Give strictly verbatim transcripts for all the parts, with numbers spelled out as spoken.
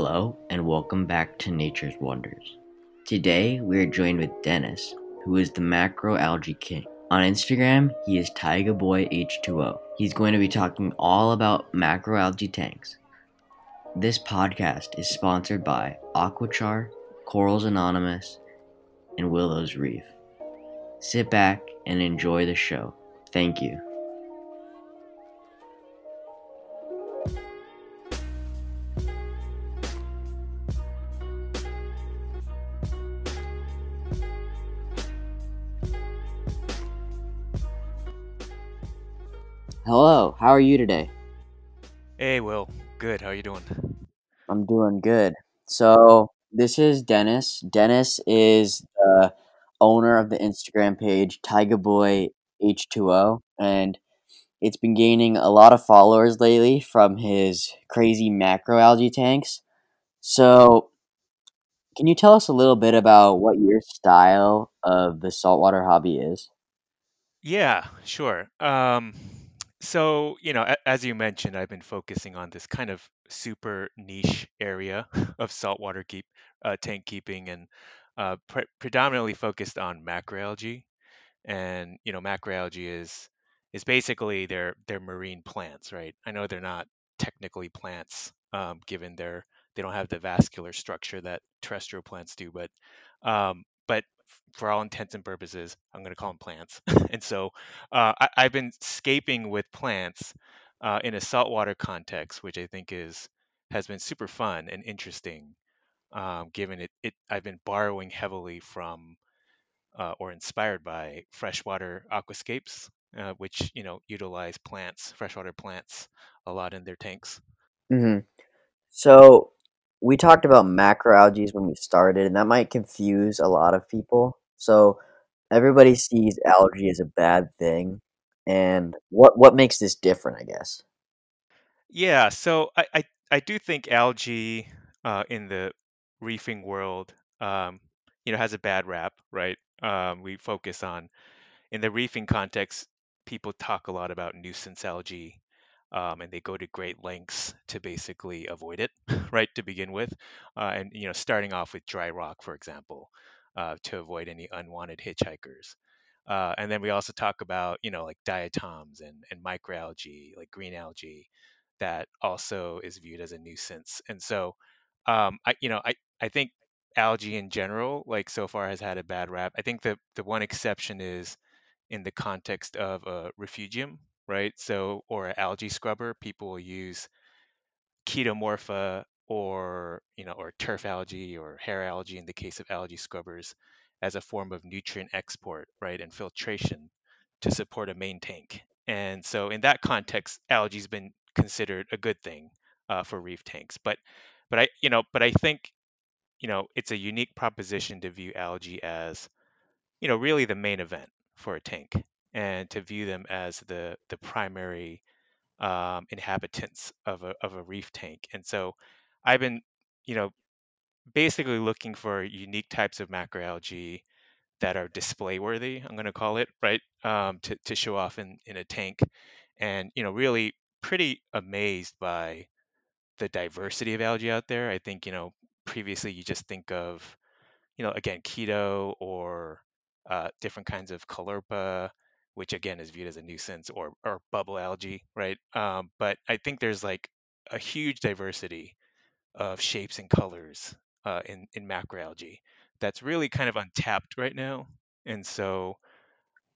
Hello, and welcome back to Nature's Wonders. Today, we are joined with Dennis, who is the macroalgae king. On Instagram, he is Tigerboy H two O. He's going to be talking all about macroalgae tanks. This podcast is sponsored by Aquachar, Corals Anonymous, and Willow's Reef. Sit back and enjoy the show. Thank you. Hello, how are you today? Hey, Will. Good. How are you doing? I'm doing good. So, this is Dennis. Dennis is the owner of the Instagram page Tigerboy H two O, and it's been gaining a lot of followers lately from his crazy macroalgae tanks. So, can you tell us a little bit about what your style of the saltwater hobby is? Yeah, sure. Um... So, you know, as you mentioned, I've been focusing on this kind of super niche area of saltwater keep, uh, tank keeping and uh, pre- predominantly focused on macroalgae. And, you know, macroalgae is is basically they're, they're marine plants, right? I know they're not technically plants, um, given they're, they don't have the vascular structure that terrestrial plants do, but um, but for all intents and purposes, I'm going to call them plants. And so uh, I, I've been scaping with plants uh, in a saltwater context, which I think is has been super fun and interesting, um, given it, it I've been borrowing heavily from uh, or inspired by freshwater aquascapes, uh, which, you know, utilize plants, freshwater plants a lot in their tanks. Mm-hmm. So we talked about macroalgae when we started, and that might confuse a lot of people. So everybody sees algae as a bad thing, and what what makes this different, I guess? Yeah, so I, I, I do think algae uh, in the reefing world, um, you know, has a bad rap, right? Um, we focus on, in the reefing context, people talk a lot about nuisance algae. Um, and they go to great lengths to basically avoid it, right, to begin with. Uh, and, you know, starting off with dry rock, for example, uh, to avoid any unwanted hitchhikers. Uh, and then we also talk about, you know, like diatoms and, and microalgae, like green algae, that also is viewed as a nuisance. And so, um, I, you know, I, I think algae in general, like so far has had a bad rap. I think the, the one exception is in the context of a refugium, right? So, or an algae scrubber, people will use Chaetomorpha or, you know, or turf algae or hair algae in the case of algae scrubbers as a form of nutrient export, right? And filtration to support a main tank. And so in that context, algae's been considered a good thing uh, for reef tanks. But, but I, you know, but I think, you know, it's a unique proposition to view algae as, you know, really the main event for a tank, and to view them as the the primary um, inhabitants of a of a reef tank. And so I've been, you know, basically looking for unique types of macroalgae that are display worthy, I'm going to call it, right, um, to, to show off in, in a tank. And, you know, really pretty amazed by the diversity of algae out there. I think, you know, previously you just think of, you know, again, keto or uh, different kinds of Caulerpa, which again is viewed as a nuisance, or or bubble algae, right? Um, but I think there's like a huge diversity of shapes and colors uh, in in macroalgae that's really kind of untapped right now. And so,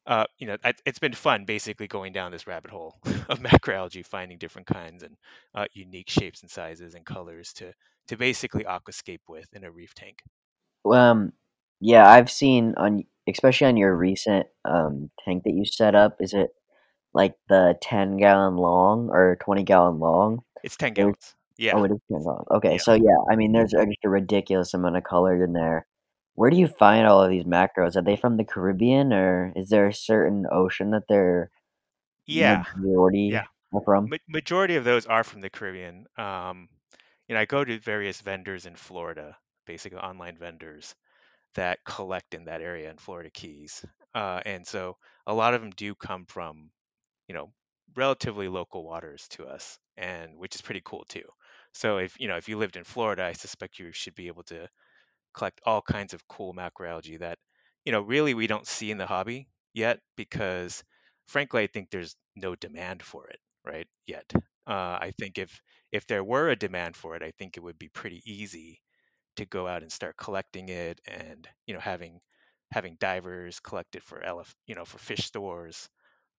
uh, you know, I, it's been fun basically going down this rabbit hole of macroalgae, finding different kinds and uh, unique shapes and sizes and colors to to basically aquascape with in a reef tank. Um, yeah, I've seen on. Especially on your recent um, tank that you set up, is it like the ten gallon long or twenty gallon long? It's ten gallons. Yeah. Oh, it is ten gallon. Okay, yeah. So yeah, I mean, there's just a ridiculous amount of color in there. Where do you find all of these macros? Are they from the Caribbean, or is there a certain ocean that they're yeah majority yeah. are from? Ma- majority of those are from the Caribbean. Um, you know, I go to various vendors in Florida, basically online vendors that collect in that area in Florida Keys. Uh, and so a lot of them do come from, you know, relatively local waters to us, and which is pretty cool too. So if you know if you lived in Florida, I suspect you should be able to collect all kinds of cool macroalgae that you know really we don't see in the hobby yet, because frankly I think there's no demand for it right yet. Uh, I think if if there were a demand for it, I think it would be pretty easy to go out and start collecting it, and you know having having divers collect it for elef- you know for fish stores,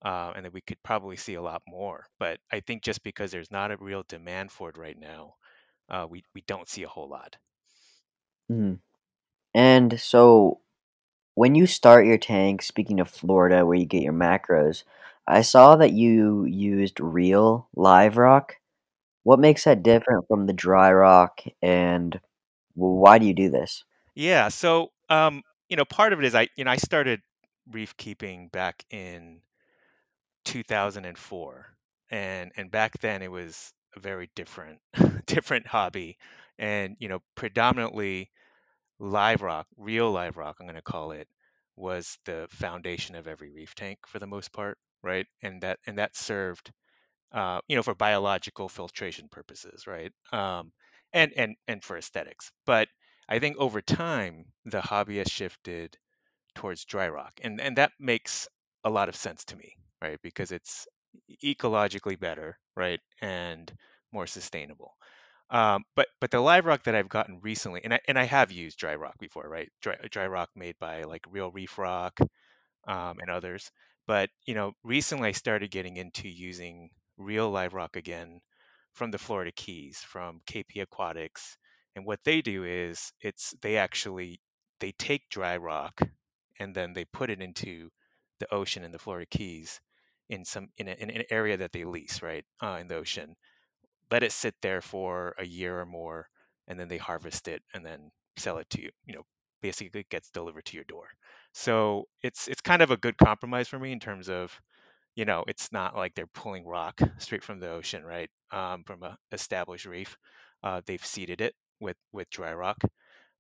uh, and then we could probably see a lot more. But I think just because there's not a real demand for it right now, uh, we we don't see a whole lot. Mm. And so, when you start your tank, speaking of Florida, where you get your macros, I saw that you used real live rock. What makes that different from the dry rock, and why do you do this? Yeah, so um, you know, part of it is I you know I started reef keeping back in two thousand four, and and back then it was a very different different hobby, and you know predominantly live rock, real live rock, I'm going to call it, was the foundation of every reef tank for the most part, right? And that and that served, uh, you know, for biological filtration purposes, right? Um, and and and for aesthetics. But I think over time the hobby has shifted towards dry rock, and and that makes a lot of sense to me, right? Because it's ecologically better, right, and more sustainable. Um, but but the live rock that I've gotten recently, and I and I have used dry rock before, right? Dry, dry rock made by like Real Reef Rock um, and others. But you know, recently I started getting into using real live rock again from the Florida Keys, from K P Aquatics, and what they do is it's they actually they take dry rock and then they put it into the ocean in the Florida Keys in some in, a, in an area that they lease, right, uh, in the ocean. Let it sit there for a year or more, and then they harvest it and then sell it to you. You know, basically it gets delivered to your door. So it's it's kind of a good compromise for me in terms of, you know, it's not like they're pulling rock straight from the ocean, right? Um, from a established reef, uh, they've seeded it with with dry rock.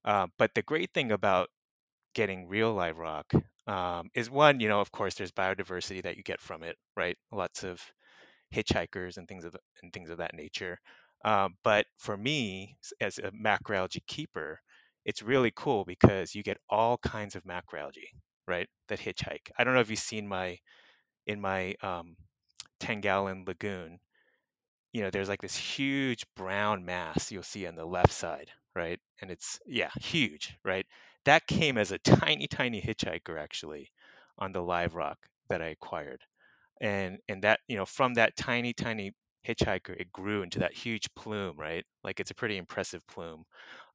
Uh, but the great thing about getting real live rock um, is one, you know, of course, there's biodiversity that you get from it, right? Lots of hitchhikers and things of the, and things of that nature. Um, but for me, as a macroalgae keeper, it's really cool because you get all kinds of macroalgae, right? That hitchhike. I don't know if you've seen my in my um, ten gallon lagoon. You know, there's like this huge brown mass you'll see on the left side, right? And it's yeah, huge, right? That came as a tiny, tiny hitchhiker actually on the live rock that I acquired. And and that, you know, from that tiny, tiny hitchhiker, it grew into that huge plume, right? Like it's a pretty impressive plume.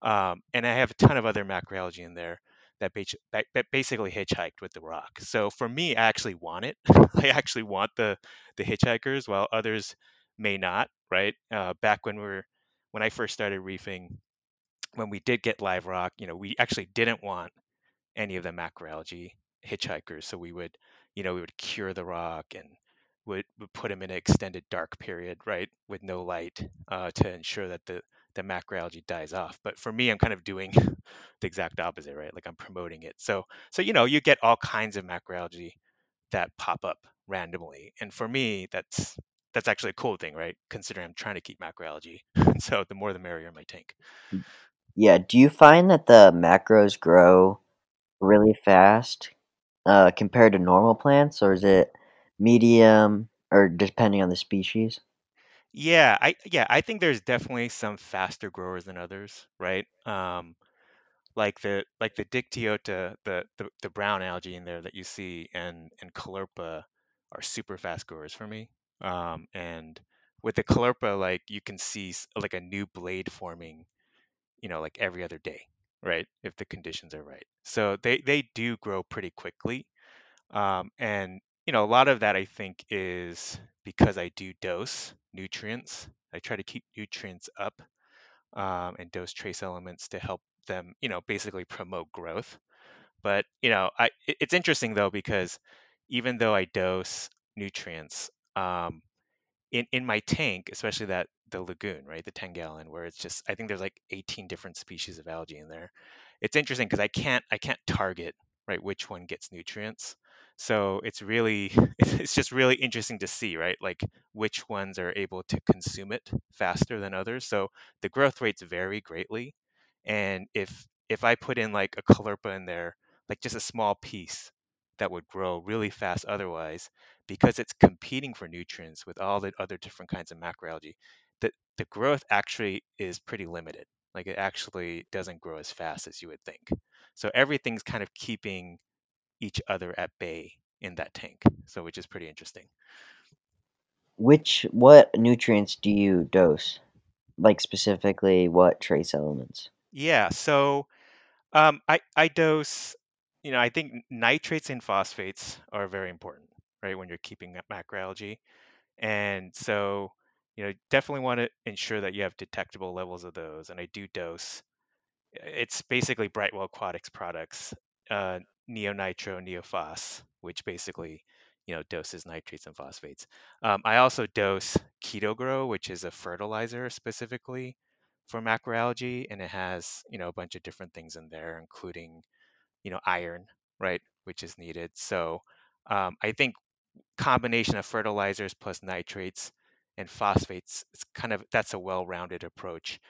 Um, and I have a ton of other macroalgae in there that, ba- that basically hitchhiked with the rock. So for me, I actually want it. I actually want the the hitchhikers, while others may not, right? Uh, back when we were, when I first started reefing, when we did get live rock, you know, we actually didn't want any of the macroalgae hitchhikers. So we would, you know, we would cure the rock and would, would put them in an extended dark period, right, with no light uh, to ensure that the, the macroalgae dies off. But for me, I'm kind of doing the exact opposite, right? Like I'm promoting it. So, so you know, you get all kinds of macroalgae that pop up randomly. And for me, that's that's actually a cool thing, right? Considering I'm trying to keep macroalgae. So the more the merrier in my tank. Yeah. Do you find that the macros grow really fast Uh, compared to normal plants, or is it medium, or depending on the species? Yeah, I yeah I think there's definitely some faster growers than others, right? Um, like the like the Dictyota, the, the the brown algae in there that you see, and and Caulerpa are super fast growers for me. Um, and with the Caulerpa, like you can see like a new blade forming, you know, like every other day, right, if the conditions are right. So they, they do grow pretty quickly. Um, and, you know, a lot of that I think is because I do dose nutrients. I try to keep nutrients up um, and dose trace elements to help them, you know, basically promote growth. But, you know, I it, it's interesting, though, because even though I dose nutrients um, in, in my tank, especially that the lagoon, right, the ten gallon, where it's just I think there's like eighteen different species of algae in there. It's interesting because I can't I can't target, right, which one gets nutrients. So it's really, it's just really interesting to see, right? Like which ones are able to consume it faster than others. So the growth rates vary greatly. And if if I put in like a Caulerpa in there, like just a small piece that would grow really fast otherwise, because it's competing for nutrients with all the other different kinds of macroalgae, the, the growth actually is pretty limited. Like it actually doesn't grow as fast as you would think. So everything's kind of keeping each other at bay in that tank. So which is pretty interesting. Which, what nutrients do you dose? Like specifically what trace elements? Yeah, so um, I, I dose, you know, I think nitrates and phosphates are very important, right? When you're keeping up macroalgae. And so, you know, definitely want to ensure that you have detectable levels of those. And I do dose, it's basically Brightwell Aquatics products, uh, Neo Nitro, Neo Phos, which basically, you know, doses nitrates and phosphates. Um, I also dose KetoGrow, which is a fertilizer specifically for macroalgae, and it has, you know, a bunch of different things in there, including, you know, iron, right, which is needed. So um, I think combination of fertilizers plus nitrates and phosphates, it's kind of, that's a well-rounded approach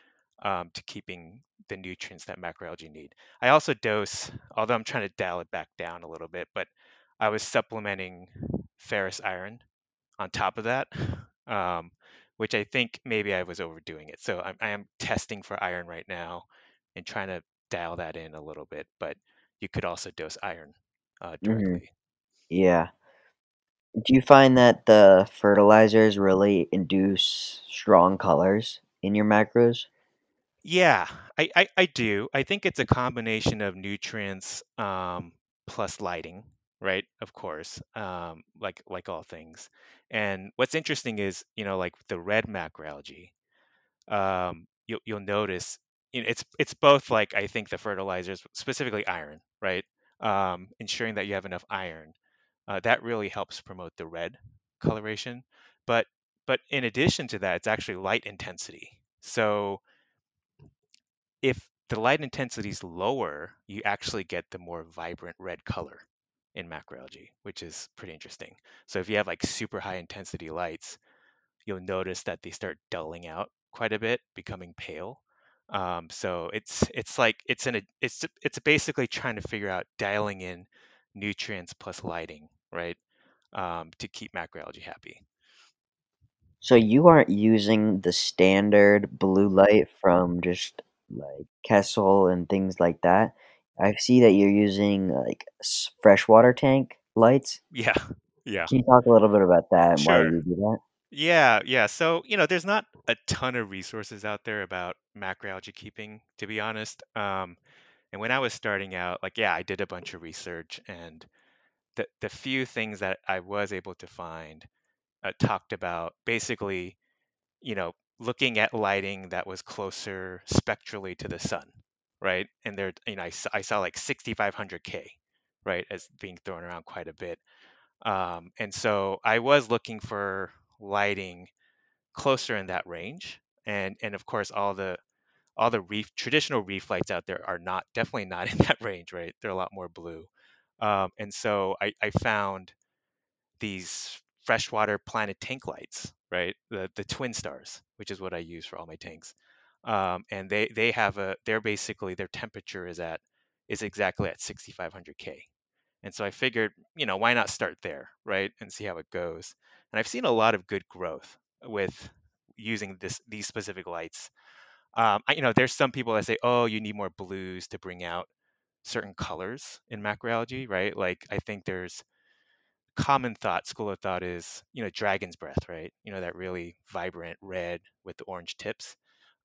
um, to keeping the nutrients that macroalgae need. I also dose, although I'm trying to dial it back down a little bit, but I was supplementing ferrous iron on top of that, um, which I think maybe I was overdoing it. So I'm, I am testing for iron right now and trying to dial that in a little bit, but you could also dose iron uh, directly. Mm-hmm. Yeah. Do you find that the fertilizers really induce strong colors in your macros? Yeah, I, I, I do. I think it's a combination of nutrients um, plus lighting, right? Of course, um, like like all things. And what's interesting is, you know, like the red macroalgae, um, you'll you'll notice, you know, it's it's both like, I think the fertilizers, specifically iron, right? Um, ensuring that you have enough iron, uh, that really helps promote the red coloration. But but in addition to that, it's actually light intensity. So if the light intensity is lower, you actually get the more vibrant red color in macroalgae, which is pretty interesting. So if you have like super high intensity lights, you'll notice that they start dulling out quite a bit, becoming pale. Um, so it's it's like it's in a it's it's basically trying to figure out dialing in nutrients plus lighting, right, um, to keep macroalgae happy. So you aren't using the standard blue light from just like Kessel and things like that. I see that you're using like freshwater tank lights. Yeah, yeah. Can you talk a little bit about that and sure. Why you do that? Yeah, yeah. So, you know, there's not a ton of resources out there about macroalgae keeping, to be honest. Um, and when I was starting out, like, yeah, I did a bunch of research, and the the few things that I was able to find uh, talked about basically, you know, looking at lighting that was closer spectrally to the sun, right? And there, you know, I, I saw like sixty-five hundred K, right, as being thrown around quite a bit. Um, and so I was looking for lighting closer in that range. And and of course, all the all the reef traditional reef lights out there are not definitely not in that range, right? They're a lot more blue. Um, and so I, I found these freshwater planet tank lights, right? The the Twin Stars, which is what I use for all my tanks. Um, and they, they have a, they're basically, their temperature is at, is exactly at sixty-five hundred K. And so I figured, you know, why not start there, right? And see how it goes. And I've seen a lot of good growth with using this, these specific lights. Um, I, you know, there's some people that say, oh, you need more blues to bring out certain colors in macroalgae, right? Like I think there's common thought, school of thought is, you know, dragon's breath, right? You know, that really vibrant red with the orange tips.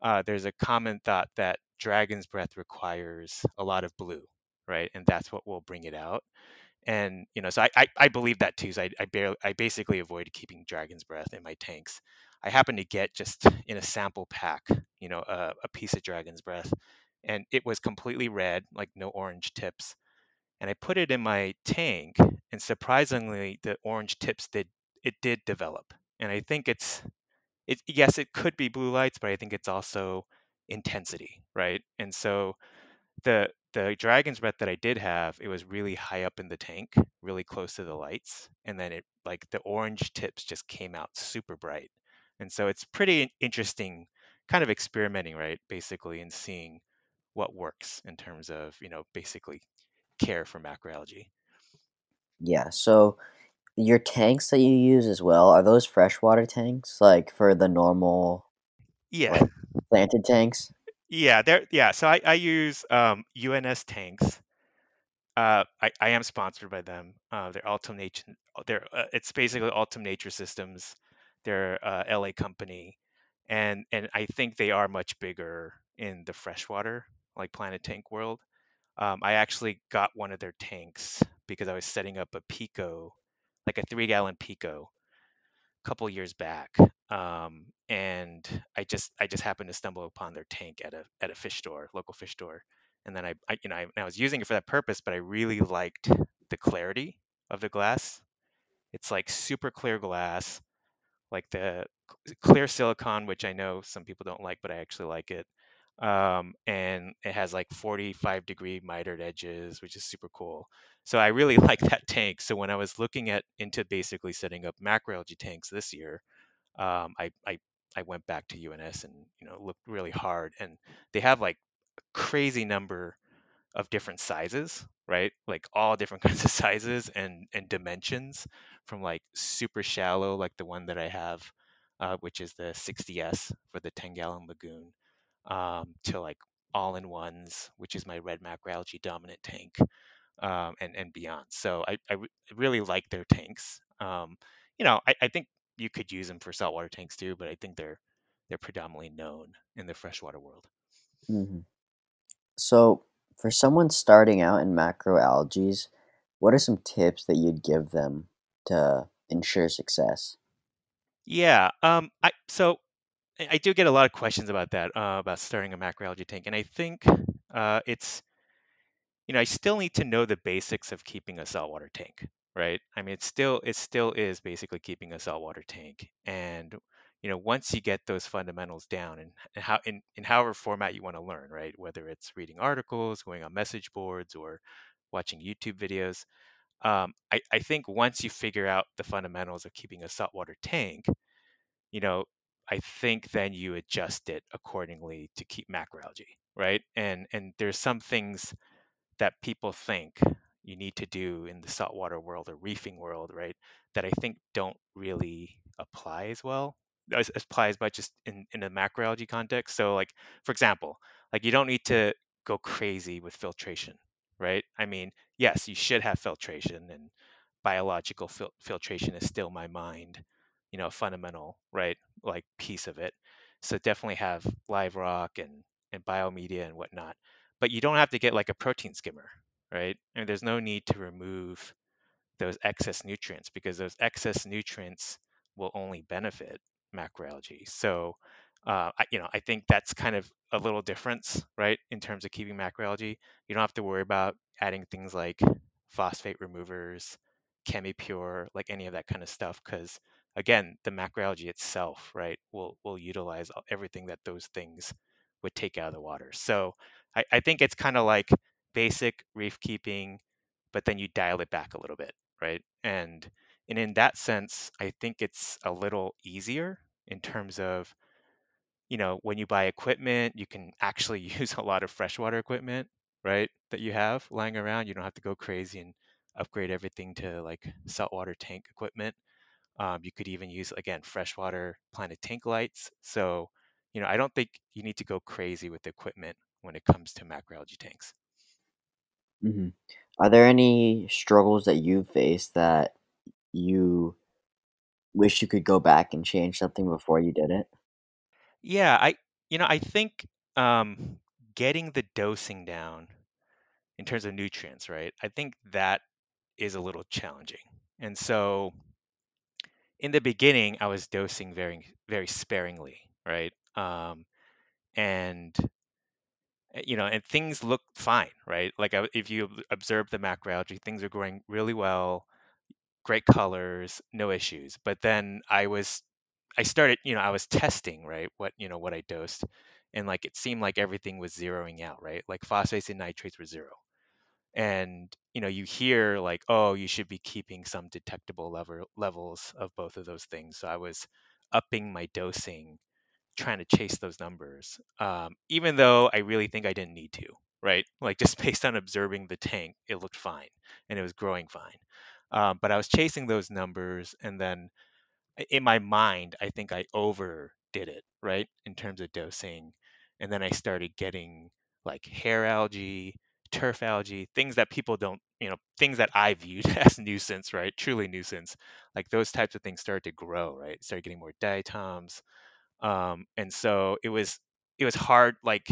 Uh, there's a common thought that dragon's breath requires a lot of blue, right? And that's what will bring it out. And, you know, so I, I, I believe that too. So I, I, barely, I basically avoided keeping dragon's breath in my tanks. I happened to get just in a sample pack, you know, a, a piece of dragon's breath, and it was completely red, like no orange tips. And I put it in my tank, and surprisingly, the orange tips did, it did develop. And I think it's, It, yes, it could be blue lights, but I think it's also intensity, right? And so the the dragon's breath that I did have, it was really high up in the tank, really close to the lights, and then it like the orange tips just came out super bright. And so it's pretty interesting, kind of experimenting, right? Basically, and seeing what works in terms of, you know, basically care for macroalgae. Yeah. So your tanks that you use as well, are those freshwater tanks, like for the normal? Yeah. Like, planted tanks? Yeah. There. Yeah. So I, I use um, U N S tanks. Uh, I, I am sponsored by them. Uh, they're Altum Nature. They're uh, it's basically Altum Nature Systems. They're a uh, L A company, and and I think they are much bigger in the freshwater, like planet tank world. Um, I actually got one of their tanks because I was setting up a pico, like a three gallon pico, a couple years back. Um, and I just, I just happened to stumble upon their tank at a, at a fish store, local fish store. And then I, I you know, I, I was using it for that purpose, but I really liked the clarity of the glass. It's like super clear glass, like the clear silicone, which I know some people don't like, but I actually like it. Um, and it has like forty-five degree mitered edges, which is super cool. So I really like that tank. So when I was looking at into basically setting up macroalgae tanks this year, um, I, I, I went back to U N S and, you know, looked really hard, and they have like a crazy number of different sizes, right? Like all different kinds of sizes and, and dimensions, from like super shallow, like the one that I have, uh, which is the sixty S for the ten gallon lagoon, um to like all in ones, which is my red macroalgae dominant tank, um and and beyond. So i i re- really like their tanks. um you know I, I think you could use them for saltwater tanks too, but I think they're they're predominantly known in the freshwater world. Mm-hmm. So for someone starting out in macroalgae, what are some tips that you'd give them to ensure success? yeah um i so I do get a lot of questions about that, uh, about starting a macroalgae tank. And I think uh, it's, you know, I still need to know the basics of keeping a saltwater tank, right? I mean, it's still, it still is basically keeping a saltwater tank. And, you know, once you get those fundamentals down, and, and how, in, in however format you want to learn, right? Whether it's reading articles, going on message boards, or watching YouTube videos. Um, I, I think once you figure out the fundamentals of keeping a saltwater tank, you know, I think then you adjust it accordingly to keep macroalgae, right? And and there's some things that people think you need to do in the saltwater world or reefing world, right? That I think don't really apply as well, as, as apply as much as in, in a macroalgae context. So like, for example, like you don't need to go crazy with filtration, right? I mean, yes, you should have filtration, and biological fil- filtration is still my mind. You know, a fundamental, right, like piece of it. So definitely have live rock and, and biomedia and whatnot, but you don't have to get like a protein skimmer, right? I mean, there's no need to remove those excess nutrients, because those excess nutrients will only benefit macroalgae. So, uh, I, you know, I think that's kind of a little difference, right? In terms of keeping macroalgae, you don't have to worry about adding things like phosphate removers, ChemiPure, like any of that kind of stuff, because again, the macroalgae itself, right, will will utilize everything that those things would take out of the water. So I, I think it's kind of like basic reef keeping, but then you dial it back a little bit, right? And and in that sense, I think it's a little easier in terms of, you know, when you buy equipment, you can actually use a lot of freshwater equipment, right, that you have lying around. You don't have to go crazy and upgrade everything to like saltwater tank equipment. Um, you could even use, again, freshwater planet tank lights. So, you know, I don't think you need to go crazy with the equipment when it comes to macroalgae tanks. Mm-hmm. Are there any struggles that you've faced that you wish you could go back and change something before you did it? Yeah, I, you know, I think um, getting the dosing down in terms of nutrients, right? I think that is a little challenging. And so, in the beginning, I was dosing very, very sparingly, right? Um, and, you know, and things look fine, right? Like I, if you observe the macroalgae, things are growing really well, great colors, no issues. But then I was, I started, you know, I was testing, right? What, you know, what I dosed. and like it seemed like everything was zeroing out, right? Like phosphates and nitrates were zero. And you know, you hear like, oh, you should be keeping some detectable level levels of both of those things. So I was upping my dosing, trying to chase those numbers, um, even though I really think I didn't need to, right? Like just based on observing the tank, it looked fine and it was growing fine. Um, but I was chasing those numbers, and then in my mind, I think I overdid it, right? In terms of dosing. And then I started getting like hair algae, turf algae, things that people don't, you know, things that I viewed as nuisance, right? Truly nuisance. Like those types of things started to grow, right? Started getting more diatoms. Um, and so it was, it was hard, like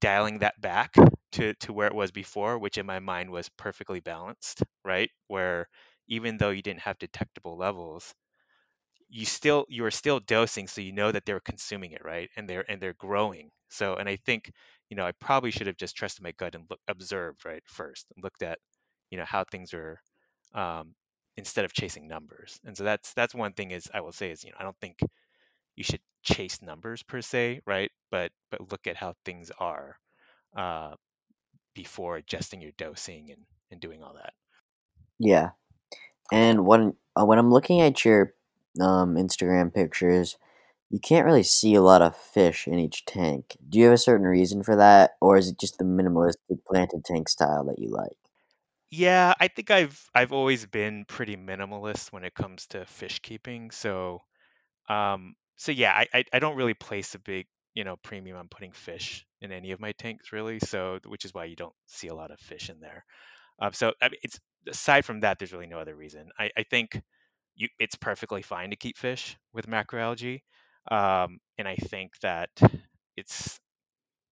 dialing that back to, to where it was before, which in my mind was perfectly balanced, right? Where even though you didn't have detectable levels, you still, you were still dosing. So you know that they're consuming it, right? And they're, and they're growing. So, and I think, you know, I probably should have just trusted my gut and look, observed right first and looked at, you know, how things are, um, instead of chasing numbers. And so that's, that's one thing is I will say is, you know, I don't think you should chase numbers per se, right? But, but look at how things are, uh, before adjusting your dosing and, and doing all that. Yeah. And when, uh, when I'm looking at your, um, Instagram pictures, you can't really see a lot of fish in each tank. Do you have a certain reason for that, or is it just the minimalistic planted tank style that you like? Yeah, I think I've I've always been pretty minimalist when it comes to fish keeping. So, um, so yeah, I, I I don't really place a big, you know, premium on putting fish in any of my tanks really. So, which is why you don't see a lot of fish in there. Um, so I mean, it's aside from that, there's really no other reason. I I think you it's perfectly fine to keep fish with macroalgae. Um, and I think that it's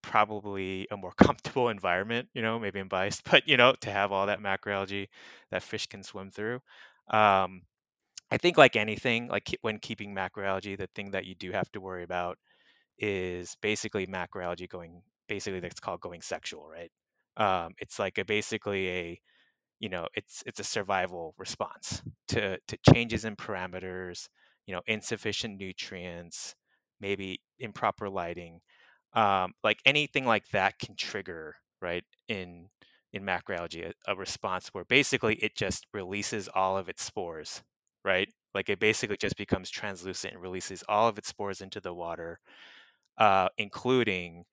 probably a more comfortable environment, you know, maybe I'm biased, but, you know, to have all that macroalgae that fish can swim through. Um, I think like anything, like when keeping macroalgae, the thing that you do have to worry about is basically macroalgae going, basically that's called going sexual, right? Um, it's like a, basically a, you know, it's, it's a survival response to, to changes in parameters, you know, insufficient nutrients, maybe improper lighting, um, like anything like that can trigger, right, in in macroalgae, a, a response where basically it just releases all of its spores, right? Like it basically just becomes translucent and releases all of its spores into the water, uh, including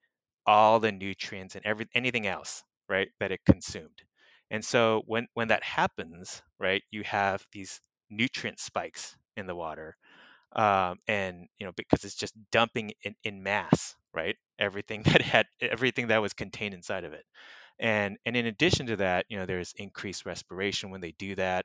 all the nutrients and every anything else, right, that it consumed. And so when when that happens, right, you have these nutrient spikes in the water, um, and you know, because it's just dumping in, in mass, right? Everything that had everything that was contained inside of it, and and in addition to that, you know, there's increased respiration when they do that.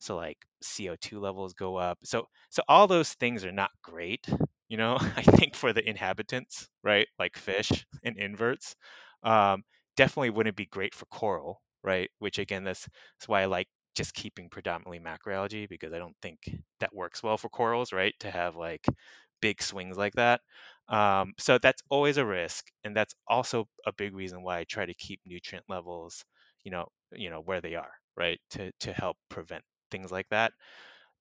So like C O two levels go up. So so all those things are not great, you know. I think for the inhabitants, right? Like fish and inverts, um, definitely wouldn't be great for coral, right? Which again, that's that's why I like just keeping predominantly macroalgae, because I don't think that works well for corals, right? To have like big swings like that. Um, so that's always a risk. And that's also a big reason why I try to keep nutrient levels, you know, you know, where they are, right? To, to help prevent things like that.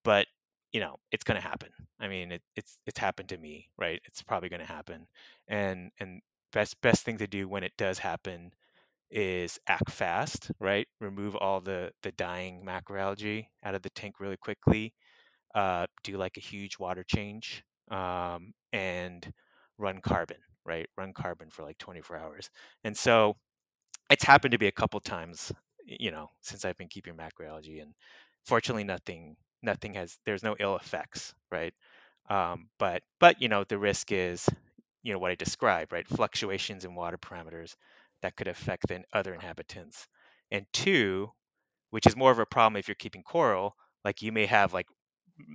But, you know, it's going to happen. I mean, it, it's, it's happened to me, right? It's probably going to happen. And, and best, best thing to do when it does happen is act fast, right? Remove all the the dying macroalgae out of the tank really quickly, uh, do like a huge water change, um, and run carbon, right? Run carbon for like twenty-four hours. And so it's happened to be a couple times, you know, since I've been keeping macroalgae, and fortunately nothing, nothing has, there's no ill effects, right? Um, but, but, you know, the risk is, you know, what I described, right? Fluctuations in water parameters that could affect then other inhabitants. And two, which is more of a problem if you're keeping coral, like you may have like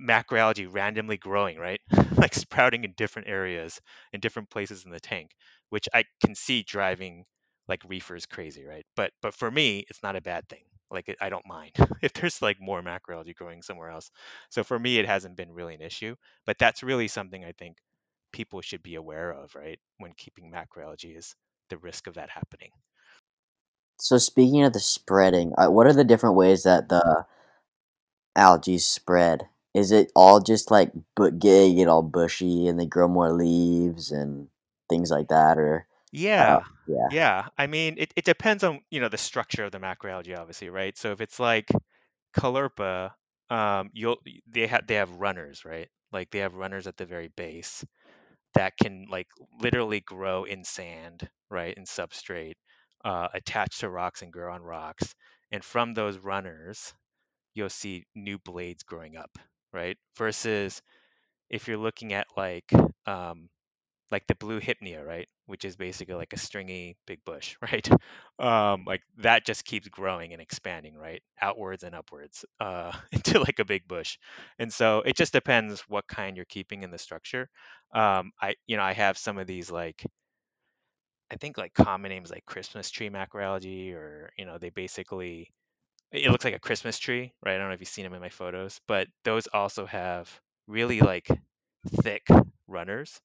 macroalgae randomly growing, right? Like sprouting in different areas, in different places in the tank, which I can see driving like reefers crazy, right? But but for me, it's not a bad thing. Like I don't mind if there's like more macroalgae growing somewhere else. So for me, it hasn't been really an issue, but that's really something I think people should be aware of, right? When keeping macroalgae is the risk of that happening. So speaking of the spreading, uh, what are the different ways that the algae spread? Is it all just like but get all bushy and they grow more leaves and things like that, or yeah, uh, yeah, yeah. I mean, it, it depends on you know the structure of the macroalgae, obviously, right? So if it's like Caulerpa, um, you'll they have they have runners, right? Like they have runners at the very base that can like literally grow in sand, right, in substrate, uh, attach to rocks and grow on rocks. And from those runners, you'll see new blades growing up, right? Versus if you're looking at like um, like the blue hypnea, right, which is basically like a stringy big bush, right? Um, like that just keeps growing and expanding, right, outwards and upwards uh, into like a big bush. And so it just depends what kind you're keeping in the structure. Um, I you know I have some of these like I think like common names like Christmas tree macroalgae, or you know they basically it looks like a Christmas tree, right? I don't know if you've seen them in my photos, but those also have really like thick runners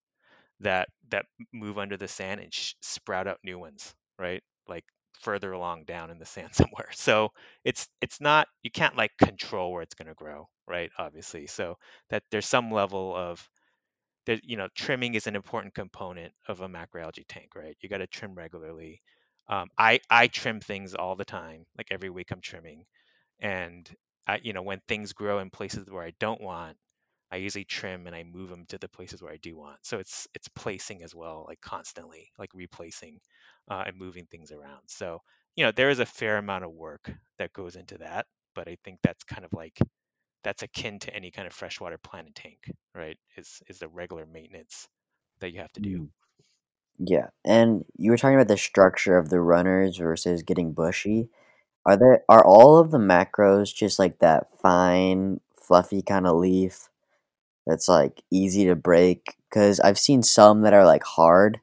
that that move under the sand and sh- sprout out new ones, right? Like further along down in the sand somewhere. So it's it's not you can't like control where it's going to grow, right? Obviously, so that there's some level of that you know trimming is an important component of a macroalgae tank, right? You got to trim regularly. Um, I I trim things all the time, like every week I'm trimming, and I you know when things grow in places where I don't want, I usually trim and I move them to the places where I do want. So it's it's placing as well, like constantly, like replacing uh, and moving things around. So you know there is a fair amount of work that goes into that, but I think that's kind of like that's akin to any kind of freshwater plant and tank, right? Is is the regular maintenance that you have to do. Yeah, and you were talking about the structure of the runners versus getting bushy. Are there are all of the macros just like that fine, fluffy kind of leaf? That's like easy to break, because I've seen some that are like hard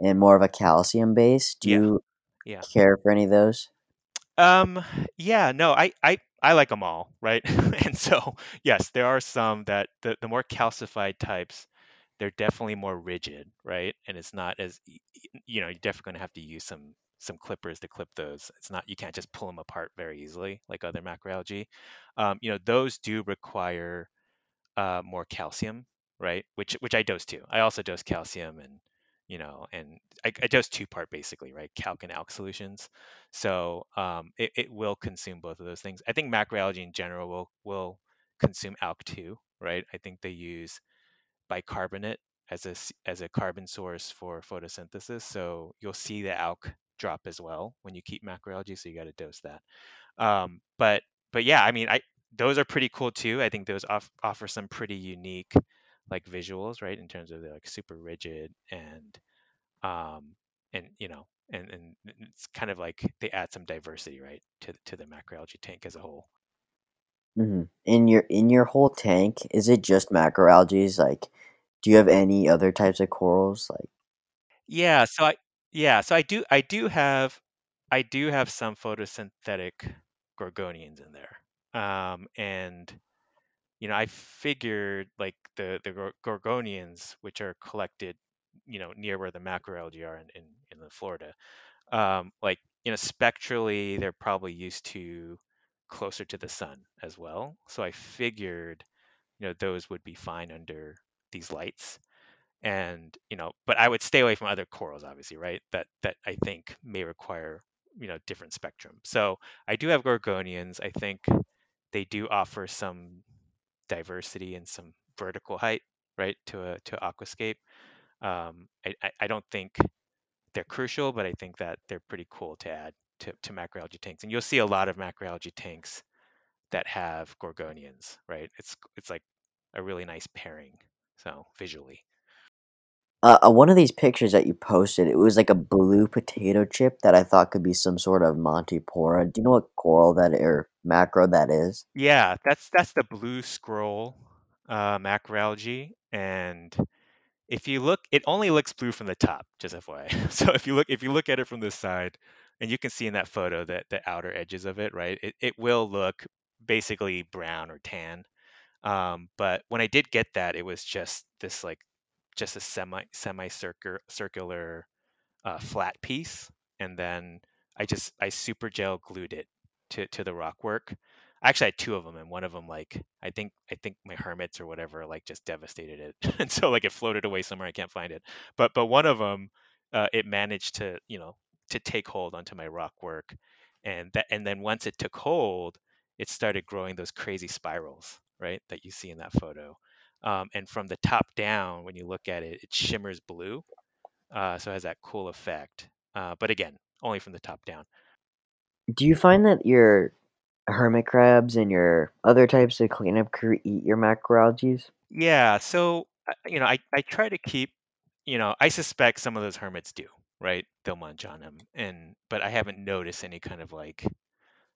and more of a calcium base. Do yeah. you yeah. care for any of those? Um, yeah, no, I, I, I like them all, right? And so, yes, there are some that the, the more calcified types, they're definitely more rigid, right? And it's not as, you know, you're definitely going to have to use some some clippers to clip those. It's not, you can't just pull them apart very easily like other macroalgae. Um, you know, those do require Uh, more calcium, right? Which which I dose too. I also dose calcium, and you know, and I, I dose two part basically, right? Calc and alc solutions. So um, it it will consume both of those things. I think macroalgae in general will will consume alc too, right? I think they use bicarbonate as a as a carbon source for photosynthesis. So you'll see the alc drop as well when you keep macroalgae. So you got to dose that. Um, but but yeah, I mean, I. Those are pretty cool too. I think those off- offer some pretty unique like visuals, right? In terms of they're like super rigid and, um, and, you know, and, and it's kind of like they add some diversity, right? To, to the macroalgae tank as a whole. Mm-hmm. In your, in your whole tank, is it just macroalgae? Like, do you have any other types of corals? Like, yeah. So I, yeah, so I do, I do have, I do have some photosynthetic gorgonians in there. Um, and, you know, I figured like the, the gorgonians, which are collected, you know, near where the macroalgae are in, in, in Florida, um, like, you know, spectrally, they're probably used to closer to the sun as well. So I figured, you know, those would be fine under these lights. And, you know, but I would stay away from other corals, obviously, right? That, that I think may require, you know, different spectrum. So I do have gorgonians. I think they do offer some diversity and some vertical height, right, to a to aquascape. Um, I, I don't think they're crucial, but I think that they're pretty cool to add to, to macroalgae tanks. And you'll see a lot of macroalgae tanks that have gorgonians, right? It's it's like a really nice pairing, so visually. Uh, one of these pictures that you posted, it was like a blue potato chip that I thought could be some sort of Montipora. Do you know what coral that or macro that is? Yeah, that's that's the blue scroll uh, macroalgae, and if you look, it only looks blue from the top, just F Y I. So if you look, if you look at it from this side, and you can see in that photo that the outer edges of it, right? It it will look basically brown or tan. Um, but when I did get that, it was just this like. just a semi semi-circular circular, uh, flat piece, and then I just I super gel glued it to, to the rock work. actually I had two of them, and one of them, like, I think I think my hermits or whatever, like, just devastated it, and so like it floated away somewhere. I can't find it. But but one of them, uh, it managed to you know to take hold onto my rock work, and that and then once it took hold, it started growing those crazy spirals, right, that you see in that photo. Um, and from the top down, when you look at it, it shimmers blue, uh, so it has that cool effect. Uh, but again, only from the top down. Do you find that your hermit crabs and your other types of cleanup crew eat your macroalgae? Yeah, so you know, I, I try to keep, you know, I suspect some of those hermits do, right? They'll munch on them, and but I haven't noticed any kind of like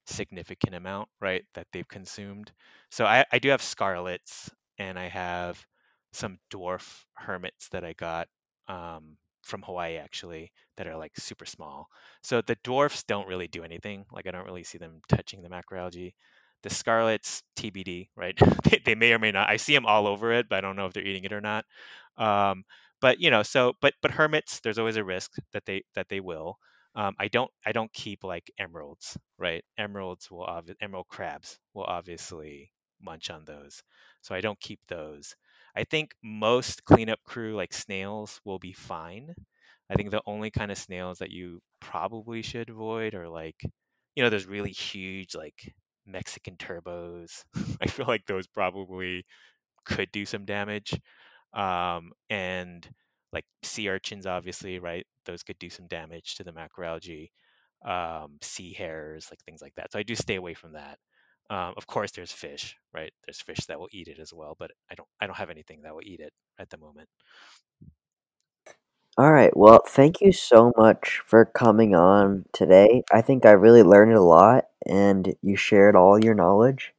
significant amount, right, that they've consumed. So I, I do have scarlets, and I have some dwarf hermits that I got um, from Hawaii, actually, that are like super small. So the dwarfs don't really do anything. Like, I don't really see them touching the macroalgae. The scarlets, T B D, right? they, they may or may not. I see them all over it, but I don't know if they're eating it or not. Um, but you know, so but but hermits, there's always a risk that they that they will. Um, I don't I don't keep like emeralds, right? Emeralds will obvi- emerald crabs will obviously munch on those, so I don't keep those. I think most cleanup crew, like snails, will be fine. I think the only kind of snails that you probably should avoid are like, you know, there's really huge like Mexican turbos. I feel like those probably could do some damage. Um, and like sea urchins, obviously, right? Those could do some damage to the macroalgae. Um, sea hares, like things like that. So I do stay away from that. Um, of course, there's fish, right? There's fish that will eat it as well, but I don't, I don't have anything that will eat it at the moment. All right. Well, thank you so much for coming on today. I think I really learned a lot, and you shared all your knowledge.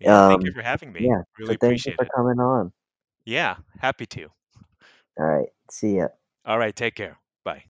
Yeah, um, thank you for having me. Yeah, really so thank appreciate you for it. Coming on. Yeah, happy to. All right. See ya. All right. Take care.